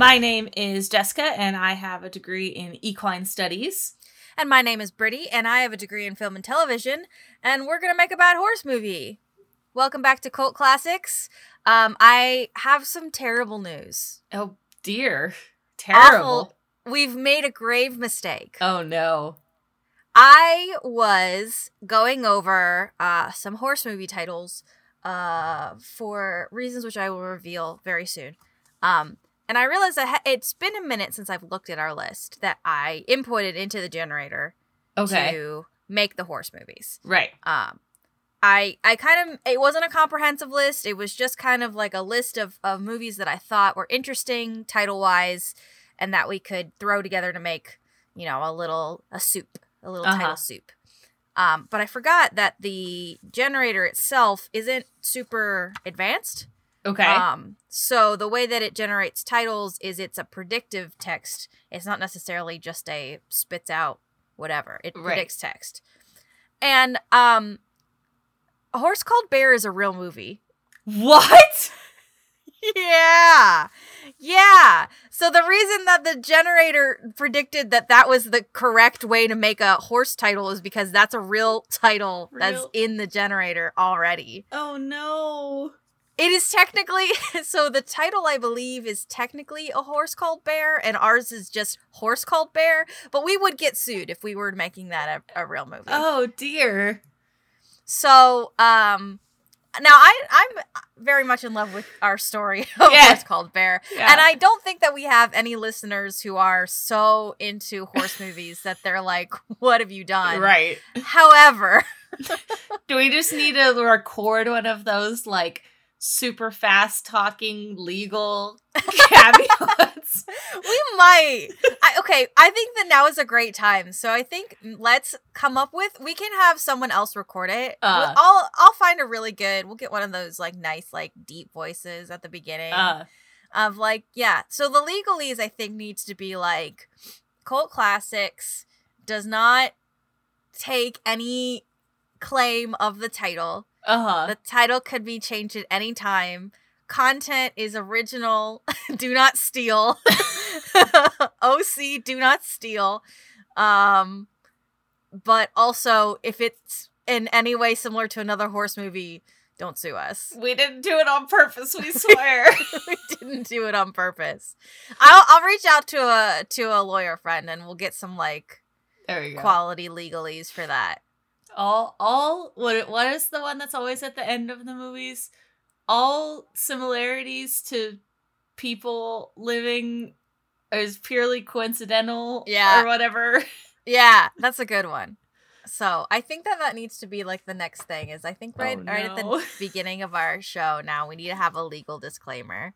My name is Jessica, and I have a degree in equine studies. And my name is Brittany, and I have a degree in film and television, and we're going to make a bad horse movie. Welcome back to Cult Classics. I have some terrible news. Oh, dear. Terrible. Awful. We've made a grave mistake. Oh, no. I was going over some horse movie titles for reasons which I will reveal very soon. And I realized that it's been a minute since I've looked at our list that I inputted into the generator to make the horse movies. Right. I kind of, it wasn't a comprehensive list. It was just kind of like a list of movies that I thought were interesting title-wise and that we could throw together to make, you know, a little title soup. But I forgot that the generator itself isn't super advanced. Okay. So the way that it generates titles is it's a predictive text. It's not necessarily just a spits out whatever. It predicts text. And A Horse Called Bear is a real movie. What? Yeah. Yeah. So the reason that the generator predicted that was the correct way to make a horse title is because that's a real title that's in the generator already. Oh, no. It is technically... So the title, I believe, is technically A Horse Called Bear, and ours is just Horse Called Bear, but we would get sued if we were making that a real movie. Oh, dear. So, now I'm very much in love with our story of Horse Called Bear. Yeah. And I don't think that we have any listeners who are so into horse movies that they're like, what have you done? Right. However. Do we just need to record one of those, like, super fast talking legal caveats? We might. I think that now is a great time. So I think let's come up with, we can have someone else record it. I'll find a really good, we'll get one of those like nice, like deep voices at the beginning of like, yeah. So the legalese I think needs to be like, Cult Classics does not take any claim of the title. The title could be changed at any time. Content is original. Do not steal. OC, do not steal. But also, if it's in any way similar to another horse movie, don't sue us. We didn't do it on purpose, we swear. We didn't do it on purpose. I'll reach out to a lawyer friend and we'll get some like quality legalese for that. What is the one that's always at the end of the movies? All similarities to people living is purely coincidental or whatever. Yeah, that's a good one. So I think that needs to be like the next thing is I think right at the beginning of our show now we need to have a legal disclaimer.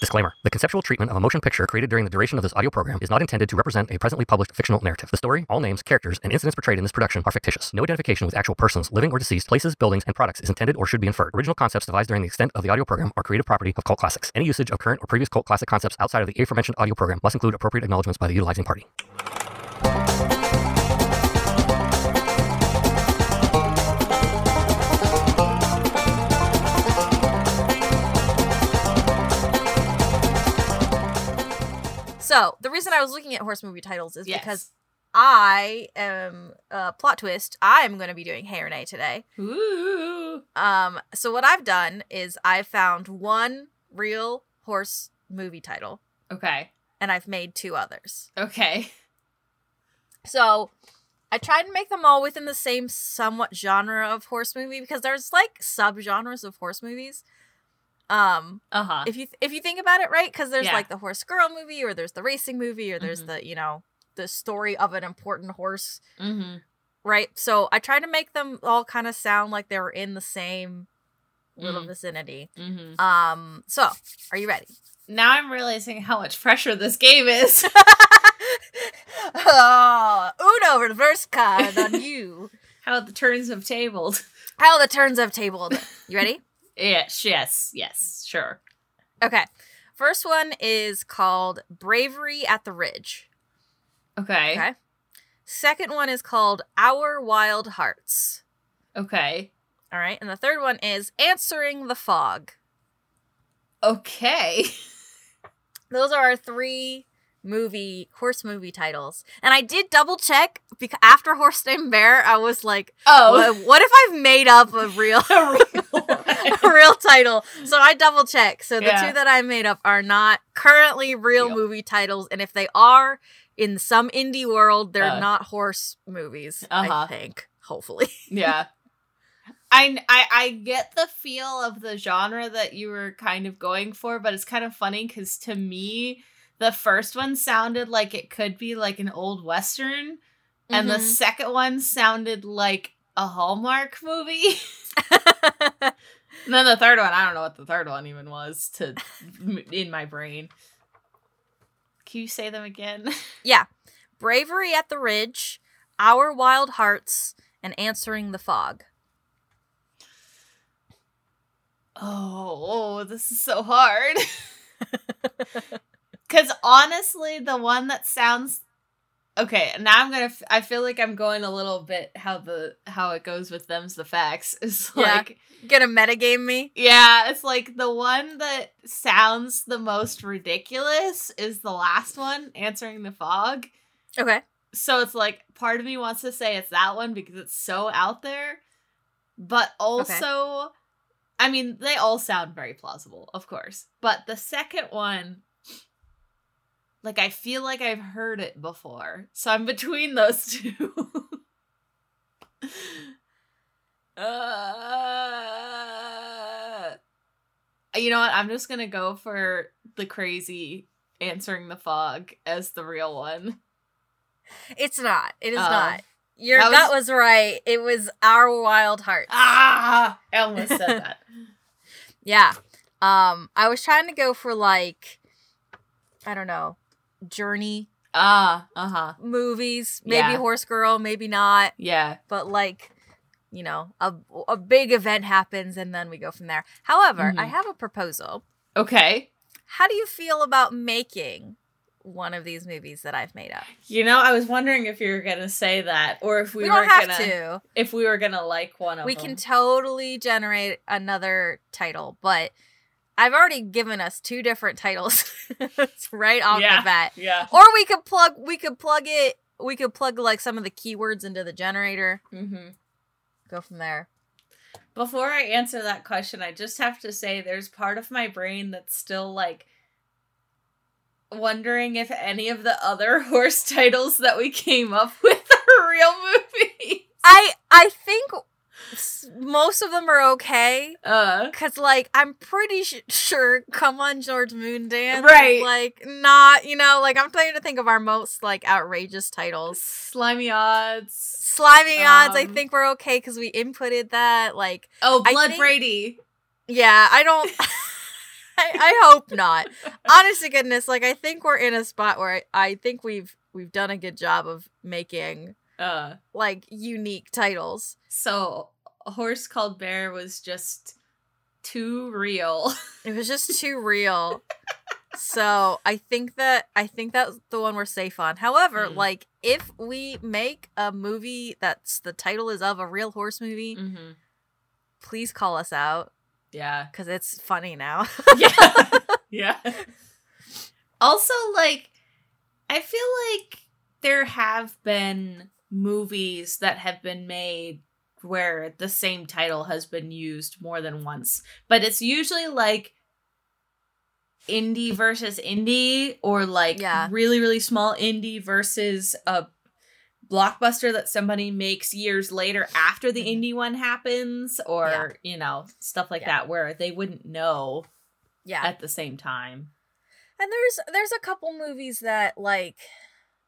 Disclaimer. The conceptual treatment of a motion picture created during the duration of this audio program is not intended to represent a presently published fictional narrative. The story, all names, characters, and incidents portrayed in this production are fictitious. No identification with actual persons, living or deceased, places, buildings, and products is intended or should be inferred. Original concepts devised during the extent of the audio program are creative property of Cult Classics. Any usage of current or previous Cult Classic concepts outside of the aforementioned audio program must include appropriate acknowledgments by the utilizing party. So, the reason I was looking at horse movie titles is because I am, plot twist, I'm going to be doing Hey Renee today. Ooh. So what I've done is I found one real horse movie title. Okay. And I've made two others. Okay. So, I tried to make them all within the same somewhat genre of horse movie because there's like subgenres of horse movies. If you think about it, right? Because there's like the horse girl movie, or there's the racing movie, or there's the, you know, the story of an important horse, right? So I tried to make them all kind of sound like they were in the same little vicinity. Mm-hmm. So are you ready? Now I'm realizing how much pressure this game is. Uno reverse card on you. How the turns have tabled. You ready? Yes, sure. Okay. First one is called Bravery at the Ridge. Okay. Second one is called Our Wild Hearts. Okay. All right. And the third one is Answering the Fog. Okay. Those are our three horse movie titles. And I did double check because after Horse Named Bear, I was like, "Oh, what if I've made up a real title?" So I double check. So the two that I made up are not currently real movie titles, and if they are in some indie world, they're not horse movies. I think, hopefully, I get the feel of the genre that you were kind of going for, but it's kind of funny because to me, the first one sounded like it could be like an old Western, and the second one sounded like a Hallmark movie. And then the third one, I don't know what the third one even was in my brain. Can you say them again? Yeah. Bravery at the Ridge, Our Wild Hearts, and Answering the Fog. Oh, this is so hard. Because honestly, the one that sounds... Okay, now I'm going to... I feel like I'm going a little bit how it goes with them's the facts. It's like... Gonna metagame me? Yeah, it's like the one that sounds the most ridiculous is the last one, Answering the Fog. Okay. So it's like, part of me wants to say it's that one because it's so out there. But also... Okay. I mean, they all sound very plausible, of course. But the second one... Like, I feel like I've heard it before. So I'm between those two. You know what? I'm just going to go for the crazy Answering the Fog as the real one. It's not. It is not. Your gut was right. It was Our Wild Hearts. Ah! I almost said that. Yeah. I was trying to go for, like, I don't know. Journey movies, maybe Horse Girl, maybe not. Yeah. But like, you know, a big event happens and then we go from there. However, I have a proposal. Okay. How do you feel about making one of these movies that I've made up? You know, I was wondering if you were going to say that or if we were going to if we were going to like one of them. We can totally generate another title, but I've already given us two different titles right off the bat. Yeah. Or we could plug like some of the keywords into the generator. Mm-hmm. Go from there. Before I answer that question, I just have to say there's part of my brain that's still like wondering if any of the other horse titles that we came up with are real movies. I think most of them are okay, because like I'm pretty sure Come On George Moondance, right? Like not, you know, like I'm trying to think of our most like outrageous titles. Slimy Odds. I think we're okay because we inputted that. Like Brady. Yeah, I don't. I hope not. Honest to goodness, like I think we're in a spot where I think we've done a good job of making like unique titles. So A Horse Called Bear was just too real. It was just too real. So I think that's the one we're safe on. However, like if we make a movie that's the title is of a real horse movie, please call us out. Yeah. Because it's funny now. Yeah. Also, like, I feel like there have been movies that have been made where the same title has been used more than once, but it's usually like indie versus indie or like really, really small indie versus a blockbuster that somebody makes years later after the indie one happens or, you know, stuff like that where they wouldn't know at the same time. And there's a couple movies that like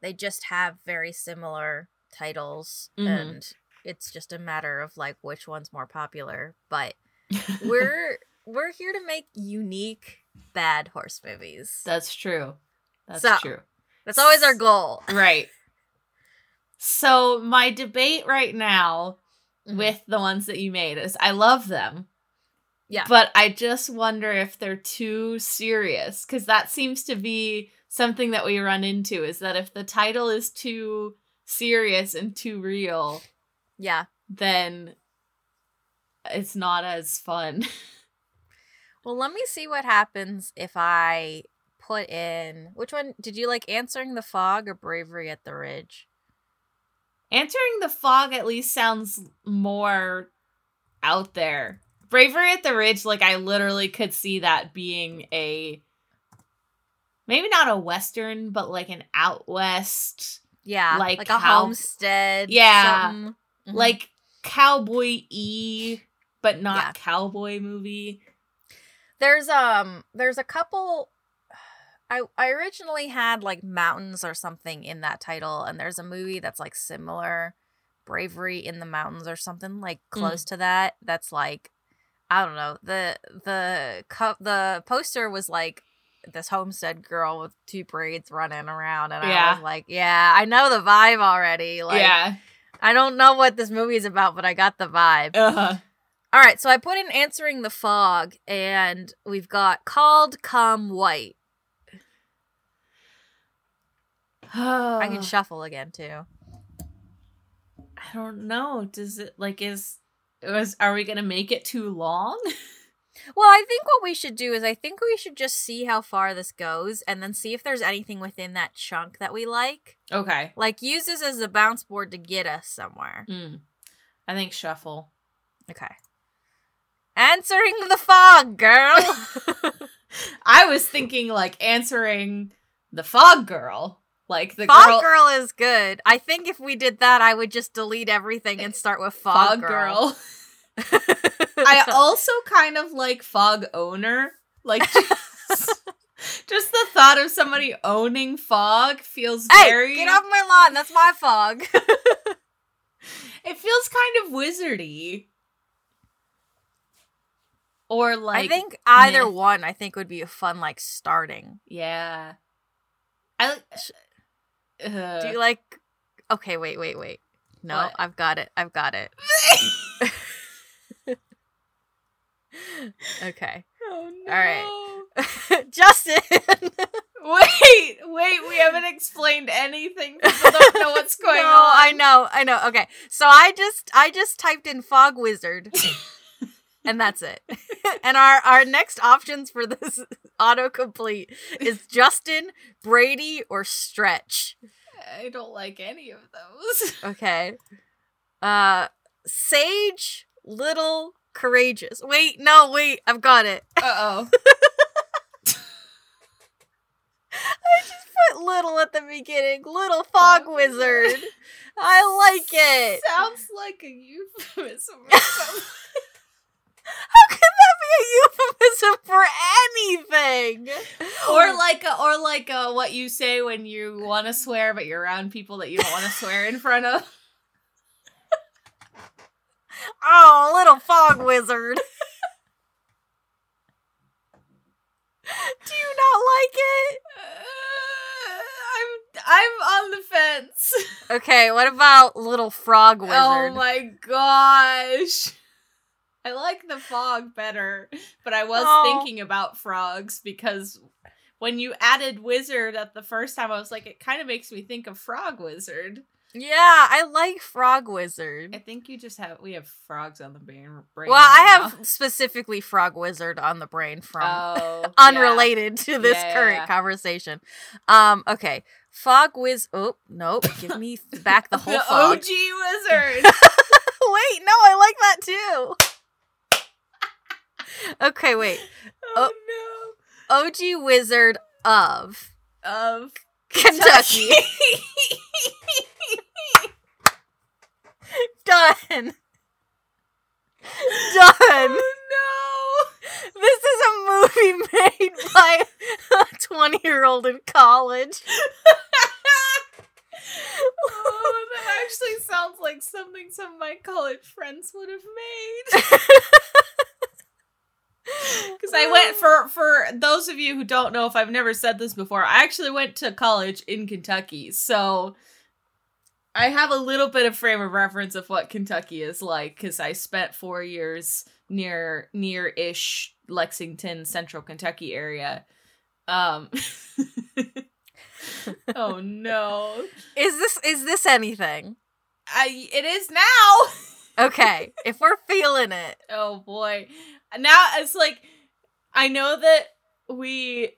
they just have very similar titles and it's just a matter of like which one's more popular, but we're here to make unique bad horse movies. That's true. That's true. That's always our goal. Right. So my debate right now with the ones that you made is I love them. Yeah. But I just wonder if they're too serious because that seems to be something that we run into is that if the title is too serious and too real, then it's not as fun. Well, let me see what happens if I put in... Which one? Did you like Answering the Fog or Bravery at the Ridge? Answering the Fog at least sounds more out there. Bravery at the Ridge, like, I literally could see that being a... Maybe not a Western, but like an out West... Yeah, like a homestead. Yeah, mm-hmm. Like cowboy-y, but not cowboy movie. There's a couple. I originally had like mountains or something in that title, and there's a movie that's like similar, Bravery in the Mountains or something like close to that. That's like, I don't know. The poster was like this homestead girl with two braids running around, and I was like, I know the vibe already. Like, I don't know what this movie is about, but I got the vibe. All right, so I put in Answering the Fog, and we've got Called Come White. I can shuffle again too. I don't know. Does it like are we gonna make it too long? Well, I think what we should do is just see how far this goes and then see if there's anything within that chunk that we like. Okay. Like, use this as a bounce board to get us somewhere. I think shuffle. Okay. Answering the Fog, girl! I was thinking, like, Answering the Fog Girl. Like, the Fog Girl is good. I think if we did that, I would just delete everything and start with Fog Girl. I also kind of like Fog Owner. Like, just the thought of somebody owning fog feels very... Hey, get off my lawn. That's my fog. It feels kind of wizardy. Or, like... I think either one, I think, would be a fun, like, starting. Yeah. Do you like... Okay, wait. No, what? I've got it. Okay. Oh, no. All right. Justin! Wait, we haven't explained anything. People don't know what's going on. I know. Okay. So I just typed in Fog Wizard. And that's it. And our next options for this autocomplete is Justin, Brady, or Stretch. I don't like any of those. Okay. Sage, Little... Courageous. Wait, I've got it. Uh-oh. I just put Little at the beginning. Little Fog Wizard. I like it. Sounds like a euphemism. How can that be a euphemism for anything? Or like a what you say when you want to swear, but you're around people that you don't want to swear in front of. Oh, Little Fog Wizard. Do you not like it? I'm on the fence. Okay, what about Little Frog Wizard? Oh my gosh. I like the fog better, but I was thinking about frogs because when you added wizard at the first time, I was like, it kind of makes me think of Frog Wizard. Yeah, I like Frog Wizard. I think we have frogs on the brain. Well, I have specifically Frog Wizard on the brain from unrelated to this current conversation. Okay, Fog Wiz. Oh nope, give me back the whole fog. OG Wizard. Wait, no, I like that too. Okay, wait. Oh no, OG Wizard of Kentucky. Done. Oh, no. This is a movie made by a 20-year-old in college. Oh, that actually sounds like something some of my college friends would have made. Because I went, for those of you who don't know, if I've never said this before, I actually went to college in Kentucky, so... I have a little bit of frame of reference of what Kentucky is like because I spent 4 years near-ish Lexington, central Kentucky area. Oh no! Is this anything? It is now. Okay, if we're feeling it. Oh boy! Now it's like I know that we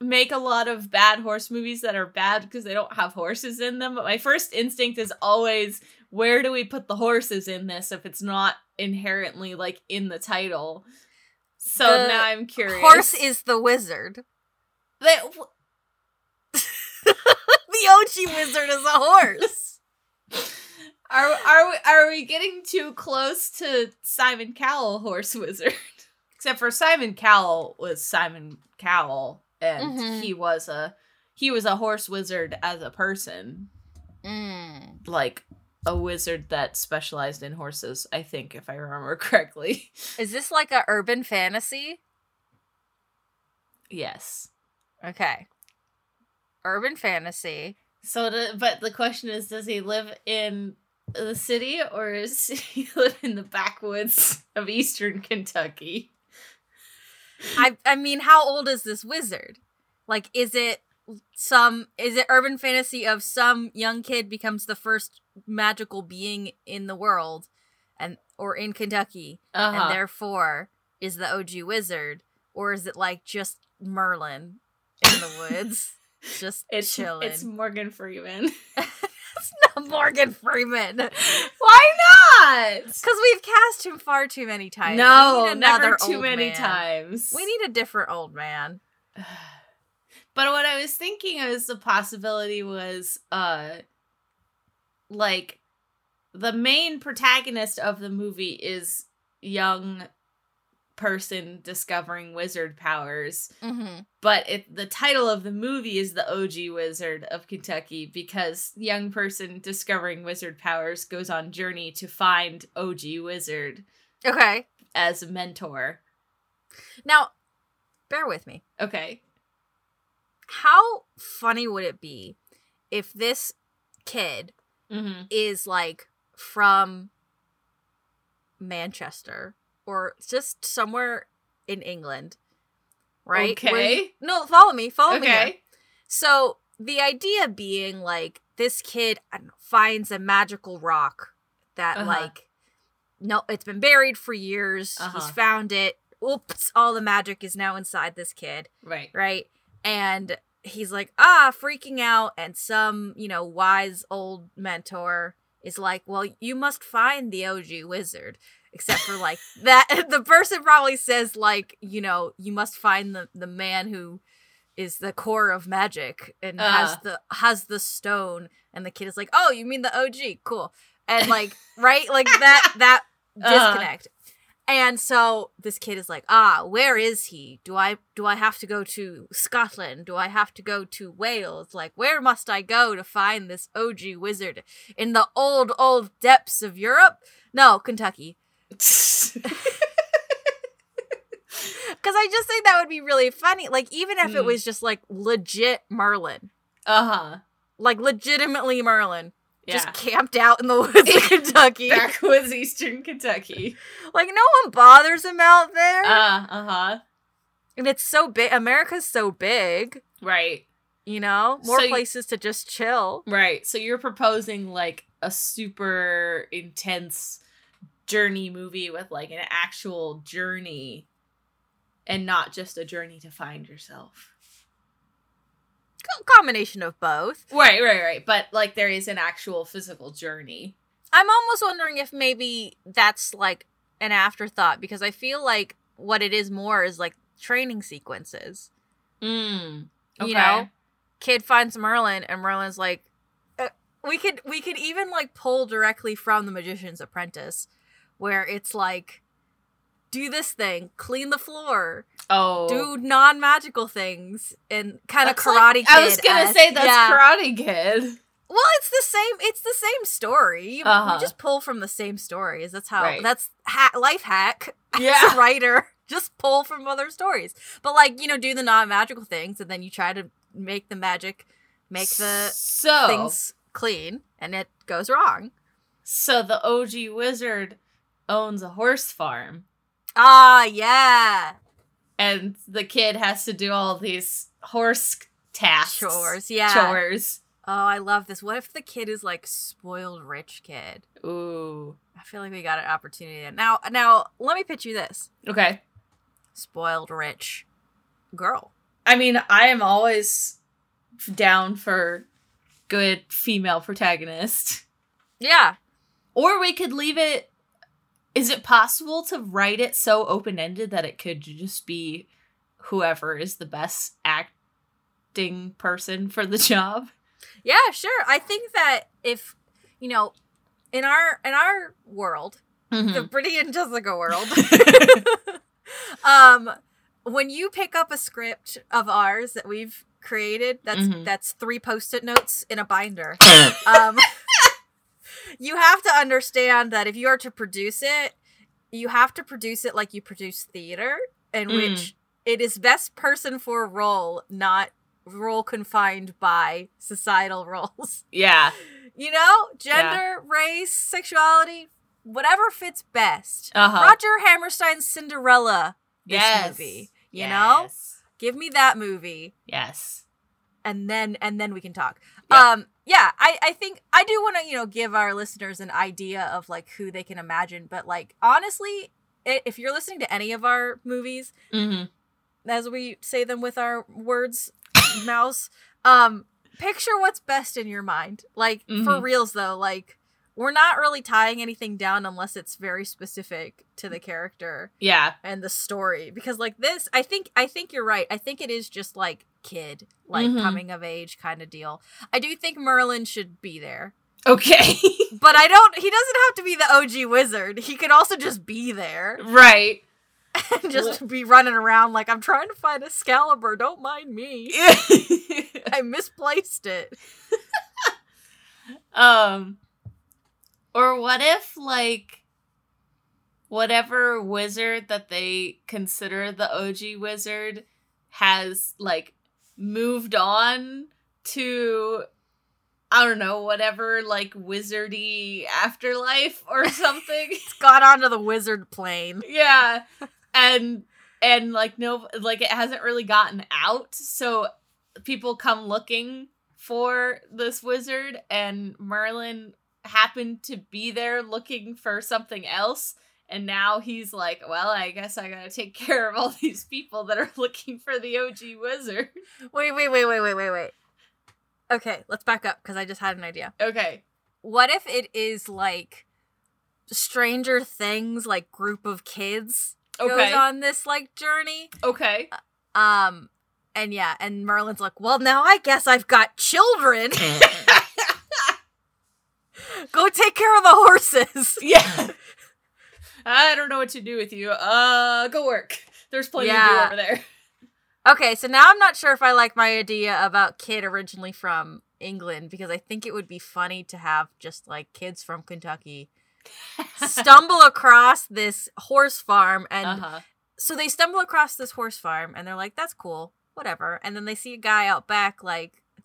make a lot of bad horse movies that are bad because they don't have horses in them, but my first instinct is always, where do we put the horses in this if it's not inherently, like, in the title? So the now I'm curious. Horse is the wizard. The Ochi wizard is a horse. Are we getting too close to Simon Cowell horse wizard? Except for Simon Cowell was Simon Cowell, and mm-hmm. he was a horse wizard as a person, like a wizard that specialized in horses. I think, if I remember correctly. Is this like a urban fantasy? Yes. Okay. Urban fantasy. So, but the question is, does he live in the city, or is he live in the backwoods of eastern Kentucky? I mean, how old is this wizard? Like, is it urban fantasy of some young kid becomes the first magical being in the world, and or in Kentucky, and therefore is the OG wizard, or is it like just Merlin in the woods? It's chilling. It's Morgan Freeman. It's not Morgan Freeman. Why not? Because we've cast him far too many times. No, never too many times. We need a different old man. But what I was thinking is the possibility was, like, the main protagonist of the movie is young person discovering wizard powers, mm-hmm. but the title of the movie is the OG Wizard of Kentucky because young person discovering wizard powers goes on journey to find OG Wizard, okay, as a mentor. Now, bear with me. Okay. How funny would it be if this kid mm-hmm. is like from Manchester? Or just somewhere in England, right? Okay. Follow me here. So the idea being, like, this kid finds a magical rock that, like, no, it's been buried for years. He's found it. Oops, all the magic is now inside this kid. Right. Right? And he's like, freaking out. And some, wise old mentor is like, well, you must find the OG wizard. Except for, like, that the person probably says, like, you must find the man who is the core of magic and has the stone, and the kid is like, oh, you mean the OG, cool. And, like, right? Like that disconnect. And so this kid is like, where is he? Do I have to go to Scotland? Do I have to go to Wales? Like, where must I go to find this OG wizard? In the old depths of Europe? No, Kentucky. Because I just think that would be really funny, like, even if it was just like legit Merlin, like legitimately Merlin, just camped out in the woods of Kentucky, backwoods eastern Kentucky, like, no one bothers him out there, and it's so big. America's so big, right? More places to just chill, right? So you're proposing, like, a super intense journey movie with, like, an actual journey and not just a journey to find yourself. Combination of both. Right. But, like, there is an actual physical journey. I'm almost wondering if maybe that's, like, an afterthought, because I feel like what it is more is, like, training sequences. Okay. Kid finds Merlin, and Merlin's like, we could even, like, pull directly from The Magician's Apprentice, where it's like, do this thing, clean the floor, do non-magical things, and kind of Karate Kid. I was gonna say that's Karate Kid. Well, it's the same story. We just pull from the same stories. That's how. Right. That's life hack. As a writer, just pull from other stories. But, like, do the non-magical things, and then you try to make the magic, things clean, and it goes wrong. So the OG wizard owns a horse farm. Yeah. And the kid has to do all these horse tasks. Chores. Oh, I love this. What if the kid is, like, spoiled rich kid? Ooh. I feel like we got an opportunity. Now let me pitch you this. Okay. spoiled rich girl. I mean, I am always down for good female protagonist. Yeah. Or we could leave it... Is it possible to write it so open-ended that it could just be whoever is the best acting person for the job? Yeah, sure. I think that if, you know, in our world, mm-hmm. the Brittany and Jessica world, when you pick up a script of ours that we've created, that's 3 Post-it notes in a binder. You have to understand that if you are to produce it, you have to produce it like you produce theater, in which it is best person for role, not role confined by societal roles. Yeah. You know, gender, race, sexuality, whatever fits best. Uh-huh. Roger Hammerstein's Cinderella, this movie, you know? Give me that movie. Yes. And then we can talk. Yep. Yeah, I think I do want to, give our listeners an idea of, who they can imagine. But, honestly, if you're listening to any of our movies, as we say them with our words, mouths, picture what's best in your mind. For reals, though, we're not really tying anything down unless it's very specific to the character. Yeah. And the story. Because, this, I think you're right. I think it is just, kid, coming of age kind of deal. I do think Merlin should be there. Okay. But he doesn't have to be the OG wizard. He could also just be there. Right. And just be running around I'm trying to find Excalibur. Don't mind me. I misplaced it. Or what if, whatever wizard that they consider the OG wizard has, moved on to, I don't know, whatever, wizardy afterlife or something. It's got onto the wizard plane. Yeah. And no, it hasn't really gotten out. So people come looking for this wizard, and Merlin happened to be there looking for something else. And now he's well, I guess I gotta take care of all these people that are looking for the OG wizard. Wait. Okay, let's back up, because I just had an idea. Okay. What if it is, Stranger Things, group of kids goes on this, journey? Okay. And Merlin's well, now I guess I've got children. Go take care of the horses. Yeah. I don't know what to do with you. Go work. There's plenty to do over there. Okay, so now I'm not sure if I my idea about kid originally from England, because I think it would be funny to have just kids from Kentucky stumble across this horse farm. And so they stumble across this horse farm and they're like, that's cool, whatever. And then they see a guy out back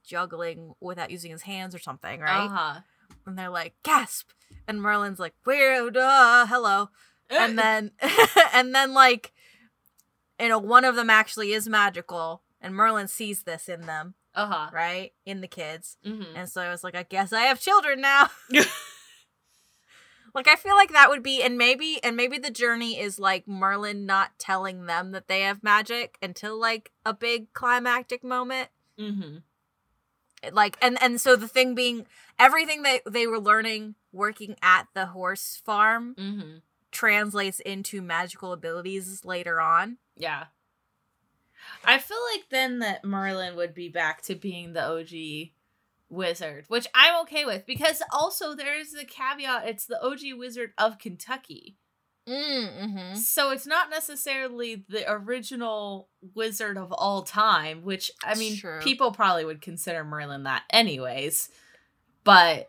juggling without using his hands or something, right? And they're like, gasp. And Merlin's like, weird, hello. And then, one of them actually is magical, and Merlin sees this in them, right, in the kids, and so I was I guess I have children now. I feel that would be, and maybe the journey is Merlin not telling them that they have magic until a big climactic moment. Mm-hmm. And so the thing being, everything that they were learning working at the horse farm translates into magical abilities later on. Yeah. I feel then that Merlin would be back to being the OG wizard, which I'm okay with, because also there's the caveat, it's the OG wizard of Kentucky. Mm-hmm. So it's not necessarily the original wizard of all time, which, I mean, people probably would consider Merlin that anyways, but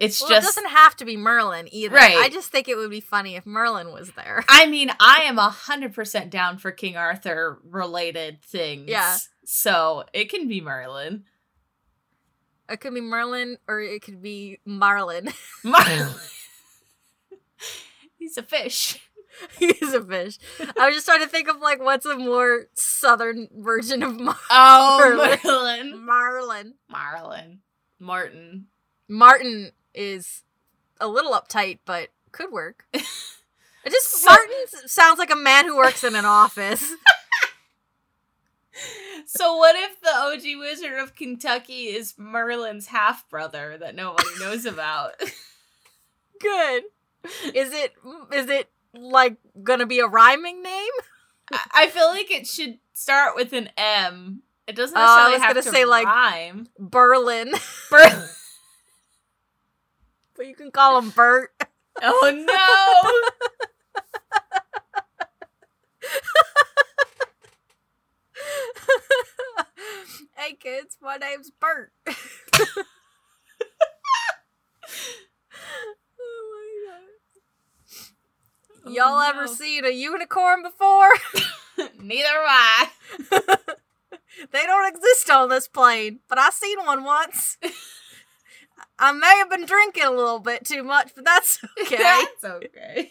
it's it doesn't have to be Merlin either. Right. I just think it would be funny if Merlin was there. I mean, I am 100% down for King Arthur related things. Yeah. So it can be Merlin. It could be Merlin, or it could be Marlin. Marlin. He's a fish. He's a fish. I was just trying to think of what's a more southern version of Marlin. Oh, Merlin. Marlin. Martin. Martin is a little uptight, but could work. It just Martin sounds like a man who works in an office. So what if the OG Wizard of Kentucky is Merlin's half-brother that nobody knows about? Good. Is it like gonna be a rhyming name? I feel like it should start with an M. It doesn't necessarily have to say, rhyme. Like Berlin. But you can call him Bert. Oh no! Hey kids, my name's Bert. Oh my god! Y'all ever seen a unicorn before? Neither have I. They don't exist on this plane, but I seen one once. I may have been drinking a little bit too much, but that's okay. That's okay.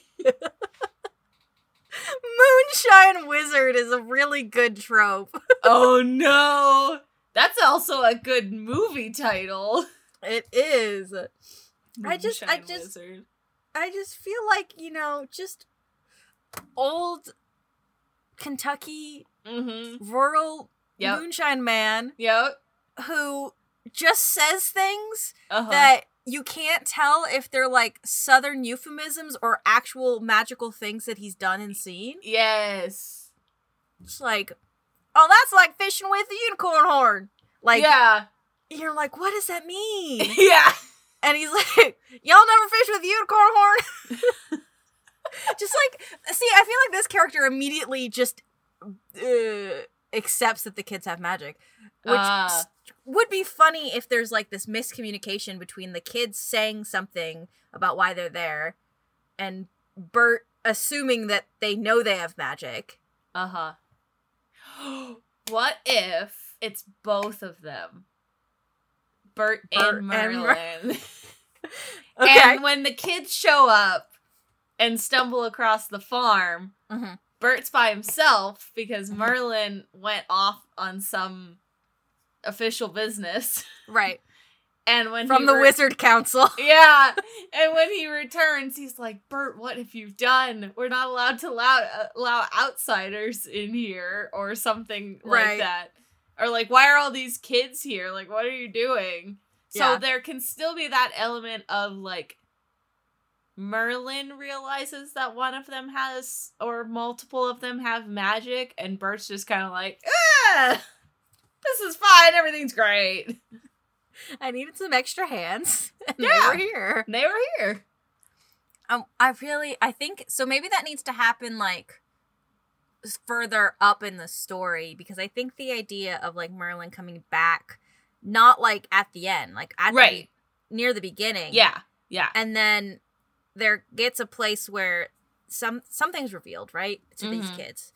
Moonshine Wizard is a really good trope. Oh no! That's also a good movie title. It is. Moonshine Wizard. I just feel like, just old Kentucky rural moonshine man who just says things that you can't tell if they're like southern euphemisms or actual magical things that he's done and seen. Yes. It's like, oh, that's like fishing with a unicorn horn. Like, yeah. You're like, what does that mean? Yeah. And he's like, y'all never fish with a unicorn horn? Just like, see, I feel like this character immediately just accepts that the kids have magic, which would be funny if there's like this miscommunication between the kids saying something about why they're there and Bert assuming that they know they have magic. What if it's both of them? Bert and Merlin. Okay. And when the kids show up and stumble across the farm, Bert's by himself because Merlin went off on some official business. Right. And when the Wizard Council. Yeah. And when he returns, he's like, Bert, what have you done? We're not allowed to allow outsiders in here or something like that. Or like, why are all these kids here? Like, what are you doing? Yeah. So there can still be that element of like, Merlin realizes that one of them has, or multiple of them have magic, and Bert's just kind of like, this is fine, everything's great. I needed some extra hands, and they were here. I think, so maybe that needs to happen, like, further up in the story, because I think the idea of, like, Merlin coming back, not, like, at the end, like, near the beginning. Yeah. And then there gets a place where something's revealed, right, to these kids.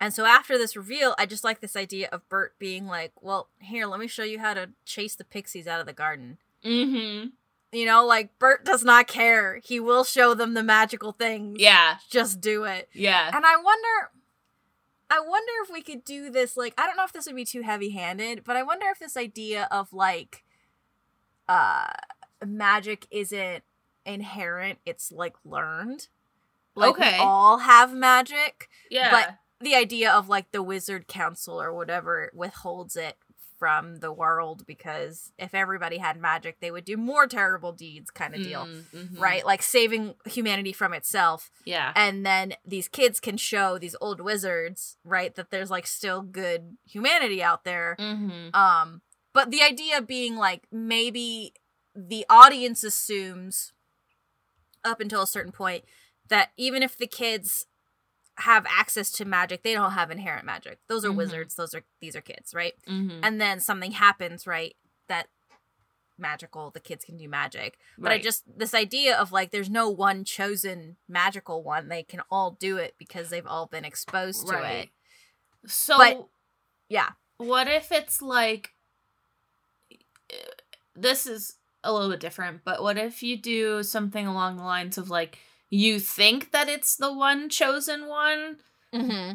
And so after this reveal, I just like this idea of Bert being like, well, here, let me show you how to chase the pixies out of the garden. Like, Bert does not care. He will show them the magical things. Yeah. Just do it. Yeah. And I wonder if we could do this, like, I don't know if this would be too heavy-handed, but I wonder if this idea of, like, magic isn't inherent, it's like learned. Like, we all have magic. Yeah. But the idea of like the Wizard Council or whatever withholds it from the world because if everybody had magic, they would do more terrible deeds kind of deal. Right? Like saving humanity from itself. Yeah. And then these kids can show these old wizards, right, that there's like still good humanity out there. But the idea being like maybe the audience assumes up until a certain point that even if the kids have access to magic, they don't have inherent magic. Those are wizards. These are kids, right? And then something happens, right? That magical, the kids can do magic. But this idea of like, there's no one chosen magical one. They can all do it because they've all been exposed to it. So, what if it's like, this is a little bit different, but what if you do something along the lines of like, you think that it's the one chosen one,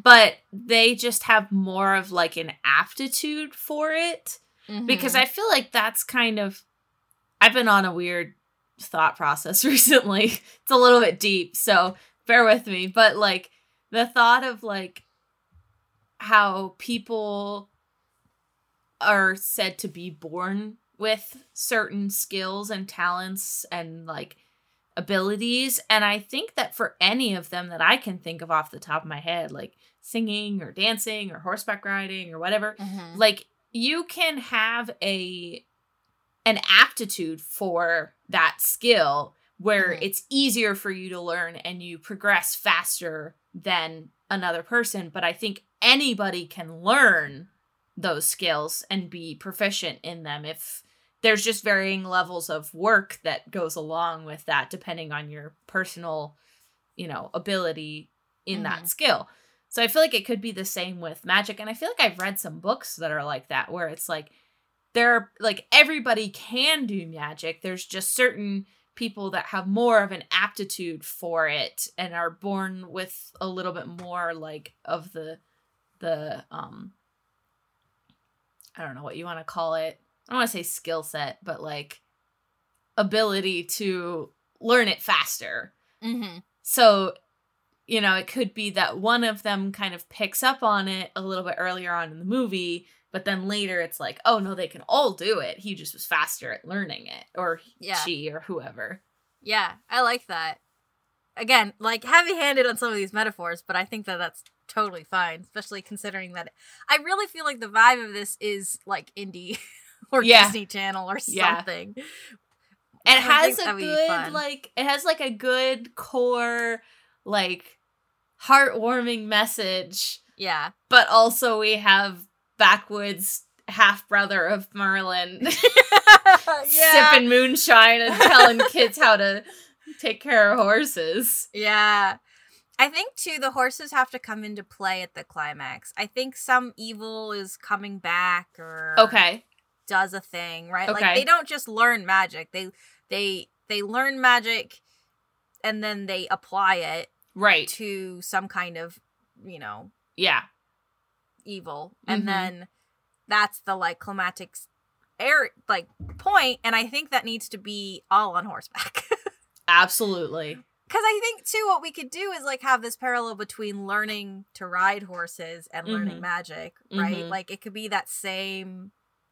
but they just have more of like an aptitude for it? Because I feel like that's kind of, I've been on a weird thought process recently. It's a little bit deep. So bear with me, but like the thought of like how people are said to be born with certain skills and talents and like abilities. And I think that for any of them that I can think of off the top of my head, like singing or dancing or horseback riding or whatever, mm-hmm. like you can have an aptitude for that skill where mm-hmm. it's easier for you to learn and you progress faster than another person. But I think anybody can learn those skills and be proficient in them if there's just varying levels of work that goes along with that, depending on your personal, you know, ability in mm-hmm. that skill. So I feel like it could be the same with magic. And I feel like I've read some books that are like that, where it's like, there are like, everybody can do magic. There's just certain people that have more of an aptitude for it and are born with a little bit more like of the I don't know what you want to call it. I don't want to say skill set, but like ability to learn it faster. Mm-hmm. So, you know, it could be that one of them kind of picks up on it a little bit earlier on in the movie, but then later it's like, oh no, they can all do it. He just was faster at learning it, or she or whoever. Yeah, I like that. Again, like heavy-handed on some of these metaphors, but I think that that's totally fine, especially considering that I really feel like the vibe of this is like indie or Disney Channel or something. Yeah. It has a good, like, it has like a good core, like heartwarming message. Yeah. But also we have backwoods half brother of Merlin sipping moonshine and telling kids how to take care of horses. Yeah. I think, too, the horses have to come into play at the climax. I think some evil is coming back or does a thing, right? Okay. Like, they don't just learn magic. They learn magic and then they apply it to some kind of, you know, evil. And then that's the, like, climactic point. And I think that needs to be all on horseback. Absolutely. Because I think, too, what we could do is, like, have this parallel between learning to ride horses and learning magic, right? Like, it could be that same,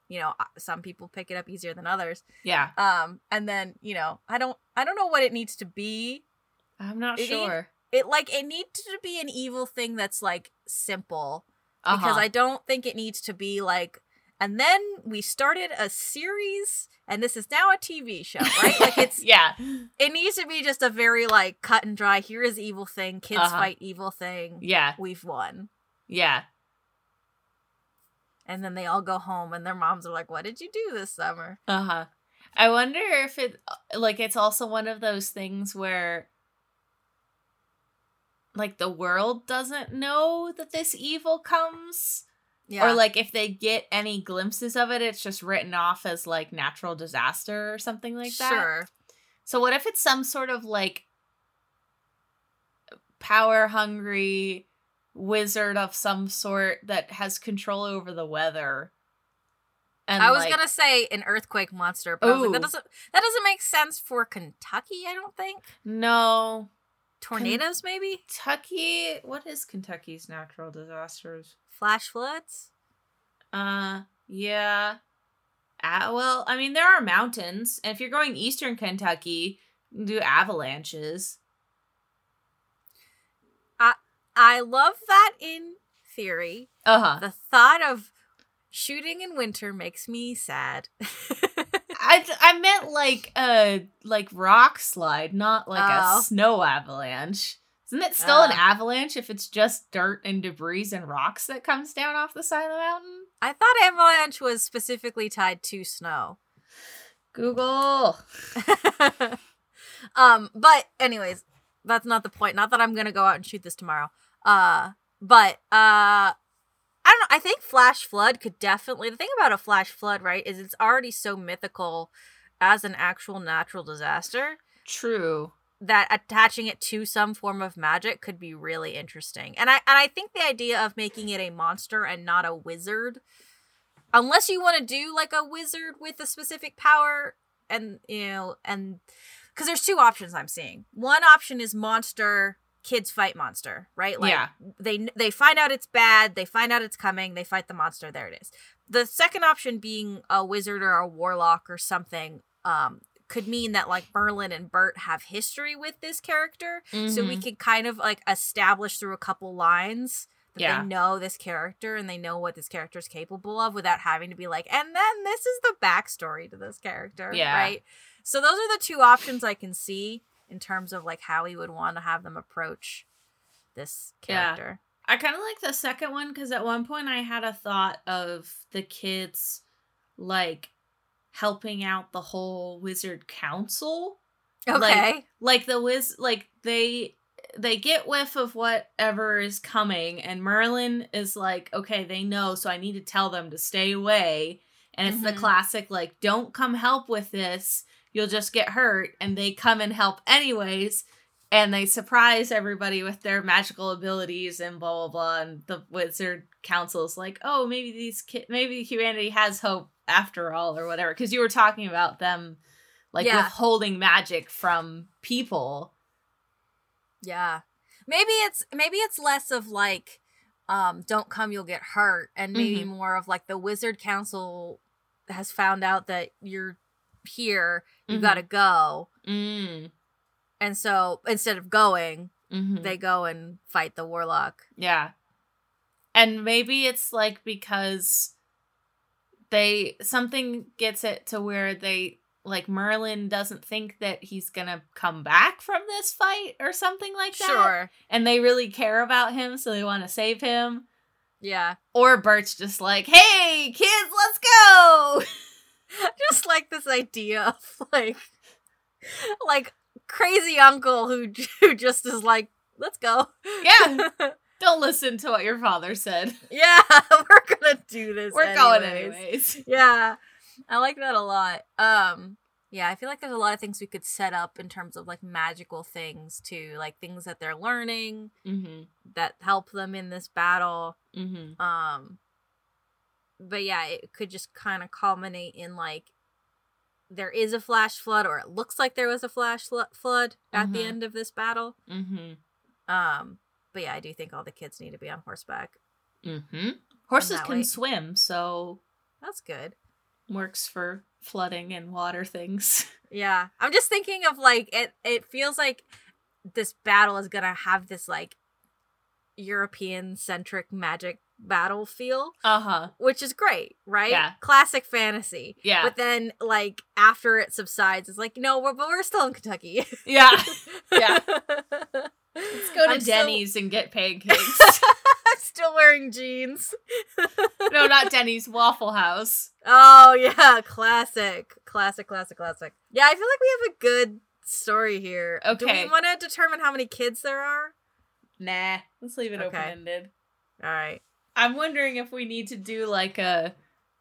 you know, some people pick it up easier than others. Yeah. And then, you know, I don't know what it needs to be. I'm not sure. It needs to be an evil thing that's, like, simple. Because I don't think it needs to be, like, and then we started a series, and this is now a TV show, right? Like it's it needs to be just a very like cut and dry. Here is evil thing, kids fight evil thing. Yeah, we've won. Yeah, and then they all go home, and their moms are like, "What did you do this summer?" I wonder if it like it's also one of those things where like the world doesn't know that this evil comes. Yeah. Or, like, if they get any glimpses of it, it's just written off as, like, natural disaster or something like that. Sure. So what if it's some sort of, like, power-hungry wizard of some sort that has control over the weather? And I was like, going to say an earthquake monster, but I was like, that doesn't make sense for Kentucky, I don't think. No. Tornadoes, maybe? Kentucky? What is Kentucky's natural disasters? Flash floods? Yeah. Well, I mean, there are mountains. And if you're going eastern Kentucky, you can do avalanches. I love that in theory. The thought of shooting in winter makes me sad. I meant like a rock slide, not like a snow avalanche. Isn't it still an avalanche if it's just dirt and debris and rocks that comes down off the side of the mountain? I thought avalanche was specifically tied to snow. Google. But anyways, that's not the point. Not that I'm going to go out and shoot this tomorrow. I don't know. I think flash flood could definitely... The thing about a flash flood, right, is it's already so mythical as an actual natural disaster. True. That attaching it to some form of magic could be really interesting. And I think the idea of making it a monster and not a wizard, unless you want to do like a wizard with a specific power, and you know, and because there's two options I'm seeing. One option is monster kids fight monster, right? Like, yeah. They find out it's bad. They find out it's coming. They fight the monster. There it is. The second option being a wizard or a warlock or something could mean that, like, Merlin and Bert have history with this character. Mm-hmm. So we could kind of, like, establish through a couple lines that they know this character and they know what this character is capable of without having to be like, and then this is the backstory to this character, right? So those are the two options I can see in terms of, like, how we would want to have them approach this character. Yeah. I kind of like the second one because at one point I had a thought of the kids, like, helping out the whole wizard council. Okay. Like the they get whiff of whatever is coming, and Merlin is like, okay, they know, so I need to tell them to stay away. And it's the classic, like, don't come help with this. You'll just get hurt. And they come and help anyways. And they surprise everybody with their magical abilities and blah, blah, blah. And the wizard council's like, oh, maybe maybe humanity has hope after all or whatever. Because you were talking about them, like, withholding magic from people. Yeah. Maybe it's less of, like, don't come, you'll get hurt. And maybe more of, like, the wizard council has found out that you're here, you gotta go. And so instead of going, they go and fight the warlock. Yeah. And maybe it's, like, because something gets it to where they, like, Merlin doesn't think that he's gonna come back from this fight or something like that. Sure. And they really care about him, so they want to save him. Yeah. Or Bert's just like, hey, kids, let's go! Just like this idea of, like crazy uncle who just is like, let's go. Yeah. Don't listen to what your father said. Yeah, we're gonna do this. We're going anyways. Yeah. I like that a lot. Yeah, I feel like there's a lot of things we could set up in terms of, like, magical things too, like things that they're learning that help them in this battle. But yeah, it could just kind of culminate in, like, there is a flash flood, or it looks like there was a flash flood at the end of this battle. But yeah, I do think all the kids need to be on horseback. Horses can swim, so that's good. Works for flooding and water things. Yeah. I'm just thinking of, like, it feels like this battle is going to have this, like, European-centric magic battle feel. Which is great, right? Yeah. Classic fantasy. Yeah. But then, like, after it subsides, it's like, no, we're still in Kentucky. Yeah. Yeah. Let's go to Denny's and get pancakes. I'm still wearing jeans. No, not Denny's. Waffle House. Oh, yeah. Classic. Yeah, I feel like we have a good story here. Okay. Do we want to determine how many kids there are? Nah. Let's leave it open-ended. All right. I'm wondering if we need to do, like, a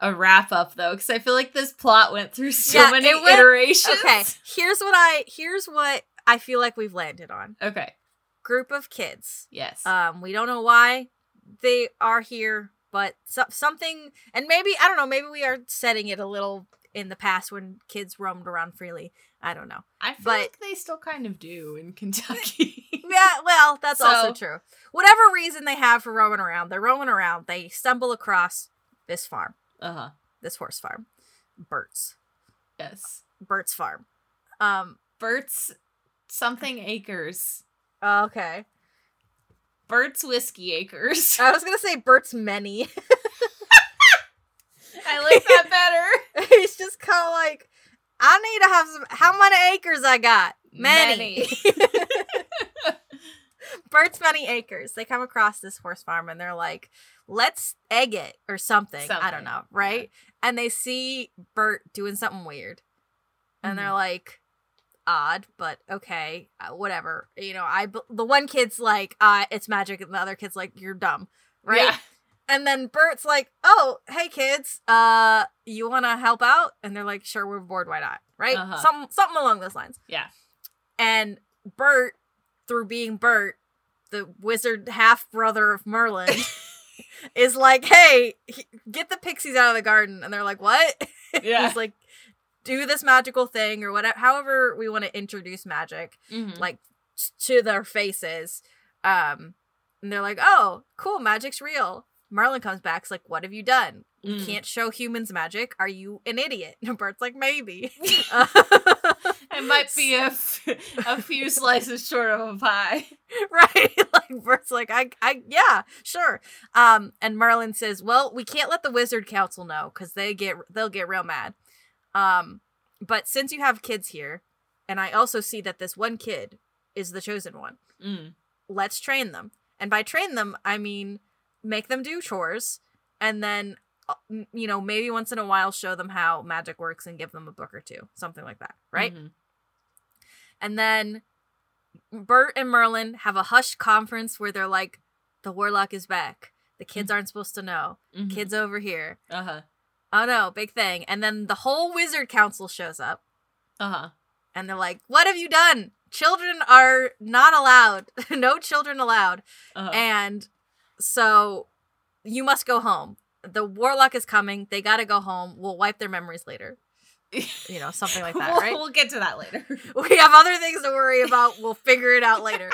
wrap-up, though, because I feel like this plot went through so many iterations. Okay. Here's what I feel like we've landed on. Okay. Group of kids. Yes. We don't know why they are here, but something, and maybe, I don't know, maybe we are setting it a little in the past when kids roamed around freely. I don't know. I feel like they still kind of do in Kentucky. Yeah, well, that's also true. Whatever reason they have for roaming around, they're roaming around. They stumble across this farm. This horse farm. Bert's. Yes. Bert's farm. Bert's something acres. Okay. Bert's Whiskey Acres. I was going to say Bert's Many. I like that better. He's just kind of like, I need to have some, how many acres I got? Many. Bert's Many Acres. They come across this horse farm and they're like, let's egg it or something. I don't know, right? Yeah. And they see Bert doing something weird. And they're like, odd, but okay, whatever. You know, the one kid's like, it's magic, and the other kid's like, you're dumb, right? Yeah. And then Bert's like, oh, hey kids, you want to help out? And they're like, sure, we're bored, why not, right? Something along those lines. Yeah. And Bert, through being Bert, the wizard half-brother of Merlin, is like, hey, get the pixies out of the garden. And they're like, what? Yeah. He's like, do this magical thing or whatever, however we want to introduce magic. Like, to their faces. And they're like, oh, cool, magic's real. Merlin comes back, is like, what have you done? You can't show humans magic. Are you an idiot? And Bert's like, maybe. It might be a few slices short of a pie. Right. Like Bert's like, I yeah, sure. And Merlin says, well, we can't let the Wizard Council know because they'll get real mad. But since you have kids here, and I also see that this one kid is the chosen one, let's train them. And by train them, I mean make them do chores, and then, you know, maybe once in a while show them how magic works and give them a book or two, something like that, right? Mm-hmm. And then Bert and Merlin have a hushed conference where they're like, the warlock is back. The kids aren't supposed to know. Mm-hmm. Kids over here. Uh-huh. Oh no, big thing. And then the whole Wizard Council shows up. Uh-huh. And they're like, what have you done? Children are not allowed. No children allowed. Uh-huh. And so you must go home. The warlock is coming. They got to go home. We'll wipe their memories later. You know, something like that, right? We'll get to that later. We have other things to worry about. We'll figure it out later.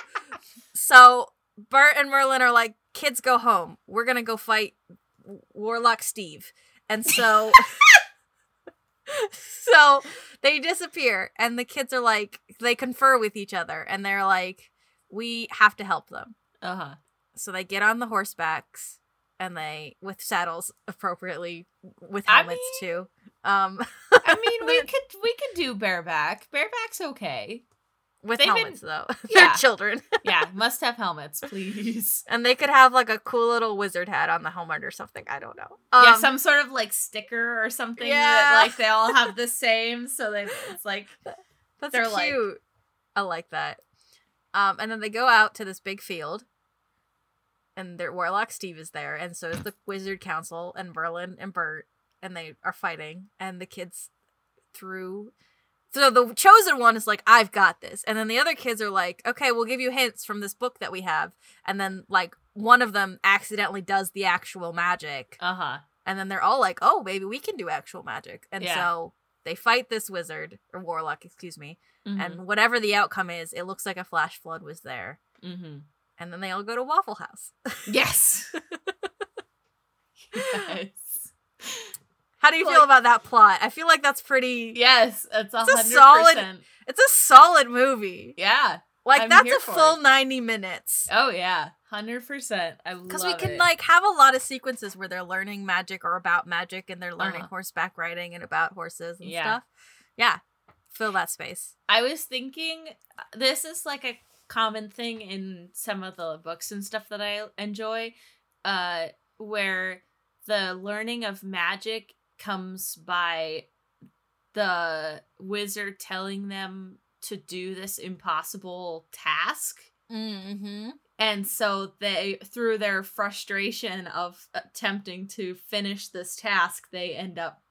So Bert and Merlin are like, kids, go home. We're going to go fight Warlock Steve. And so so they disappear, and the kids are like, they confer with each other, and they're like, we have to help them. Uh-huh. So they get on the horsebacks. And they, with saddles appropriately, with helmets too. I mean, we could do bareback. Bareback's okay. With helmets, though. Yeah. They're children. Yeah, must have helmets, please. And they could have like a cool little wizard hat on the helmet or something. I don't know. Yeah, some sort of like sticker or something that like they all have the same. So they, it's like, that's cute. Like, I like that. And then they go out to this big field. And their Warlock Steve is there, and so is the Wizard Council and Merlin and Bert, and they are fighting, and the kids through. So the chosen one is like, I've got this. And then the other kids are like, okay, we'll give you hints from this book that we have. And then like one of them accidentally does the actual magic. Uh-huh. And then they're all like, oh, maybe we can do actual magic. And so they fight this wizard or warlock, excuse me. Mm-hmm. And whatever the outcome is, it looks like a flash flood was there. Mm-hmm. And then they all go to Waffle House. Yes. Yes. How do you feel about that plot? I feel like that's pretty. Yes, it's 100%. It's a solid movie. Yeah. Like, that's a full 90 minutes. Oh, yeah. 100%. I love it. Because we can, like, have a lot of sequences where they're learning magic or about magic, and they're learning horseback riding and about horses and stuff. Yeah. Fill that space. I was thinking this is like a common thing in some of the books and stuff that I enjoy, where the learning of magic comes by the wizard telling them to do this impossible task. Mm-hmm. And so they, through their frustration of attempting to finish this task, they end up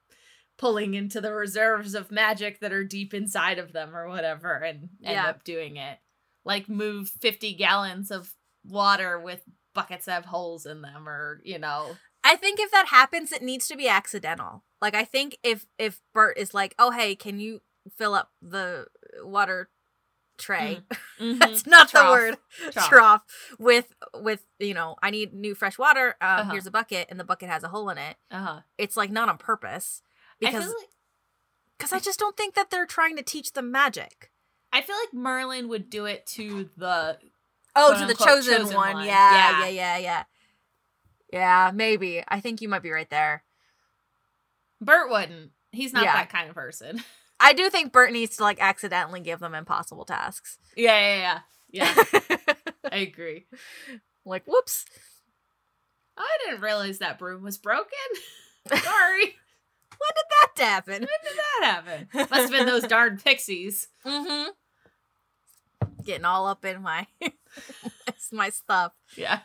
pulling into the reserves of magic that are deep inside of them or whatever, and end up doing it. Like, move 50 gallons of water with buckets that have holes in them, or, you know. I think if that happens, it needs to be accidental. Like, I think if Bert is like, oh, hey, can you fill up the water tray? Mm-hmm. That's not trough. The word. Trough. With, you know, I need new fresh water. Here's a bucket, and the bucket has a hole in it. Uh-huh. It's, like, not on purpose. Because I just don't think that they're trying to teach them magic. I feel like Merlin would do it to the chosen one. Yeah. Yeah, maybe. I think you might be right there. Bert wouldn't. He's not that kind of person. I do think Bert needs to like accidentally give them impossible tasks. Yeah. I agree. Like, whoops. I didn't realize that broom was broken. Sorry. When did that happen? Must have been those darn pixies. Mm-hmm. Getting all up in my stuff. Yeah.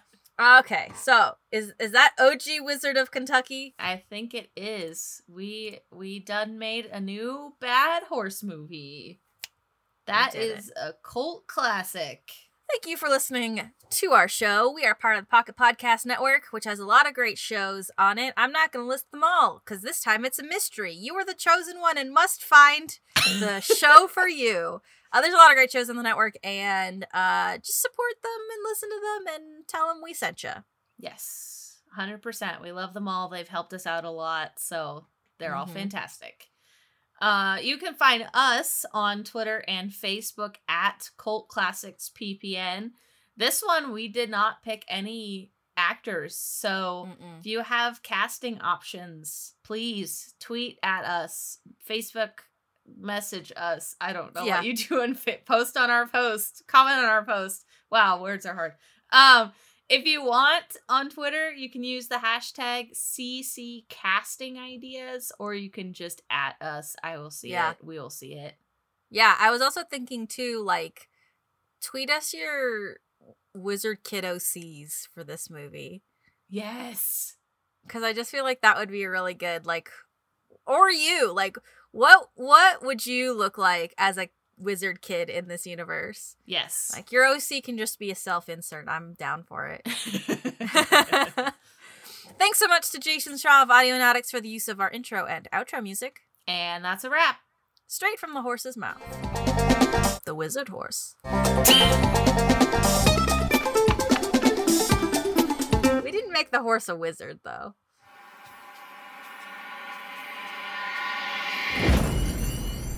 Okay, so is that OG Wizard of Kentucky? I think it is. We done made a new bad horse movie. That is a cult classic. Thank you for listening to our show. We are part of the Pocket Podcast Network, which has a lot of great shows on it. I'm not going to list them all, because this time it's a mystery. You are the chosen one and must find the show for you. There's a lot of great shows on the network, and just support them and listen to them and tell them we sent you. Yes, 100%. We love them all. They've helped us out a lot, so they're all fantastic. You can find us on Twitter and Facebook at Cult Classics PPN. This one, we did not pick any actors. So if you have casting options, please tweet at us, Facebook message us. I don't know what you do, and post on our post, comment on our post. Wow, words are hard. If you want, on Twitter, you can use the hashtag #CCCastingIdeas, or you can just at us. I will see it. We will see it. Yeah, I was also thinking, too, like, tweet us your Wizard Kiddo C's for this movie. Yes. Because I just feel like that would be a really good, like, or you. Like, what would you look like as a wizard kid in this universe? Yes. Like, your OC can just be a self-insert. I'm down for it. Thanks so much to Jason Shaw of Audionautix for the use of our intro and outro music. And that's a wrap. Straight from the horse's mouth. The wizard horse. We didn't make the horse a wizard, though.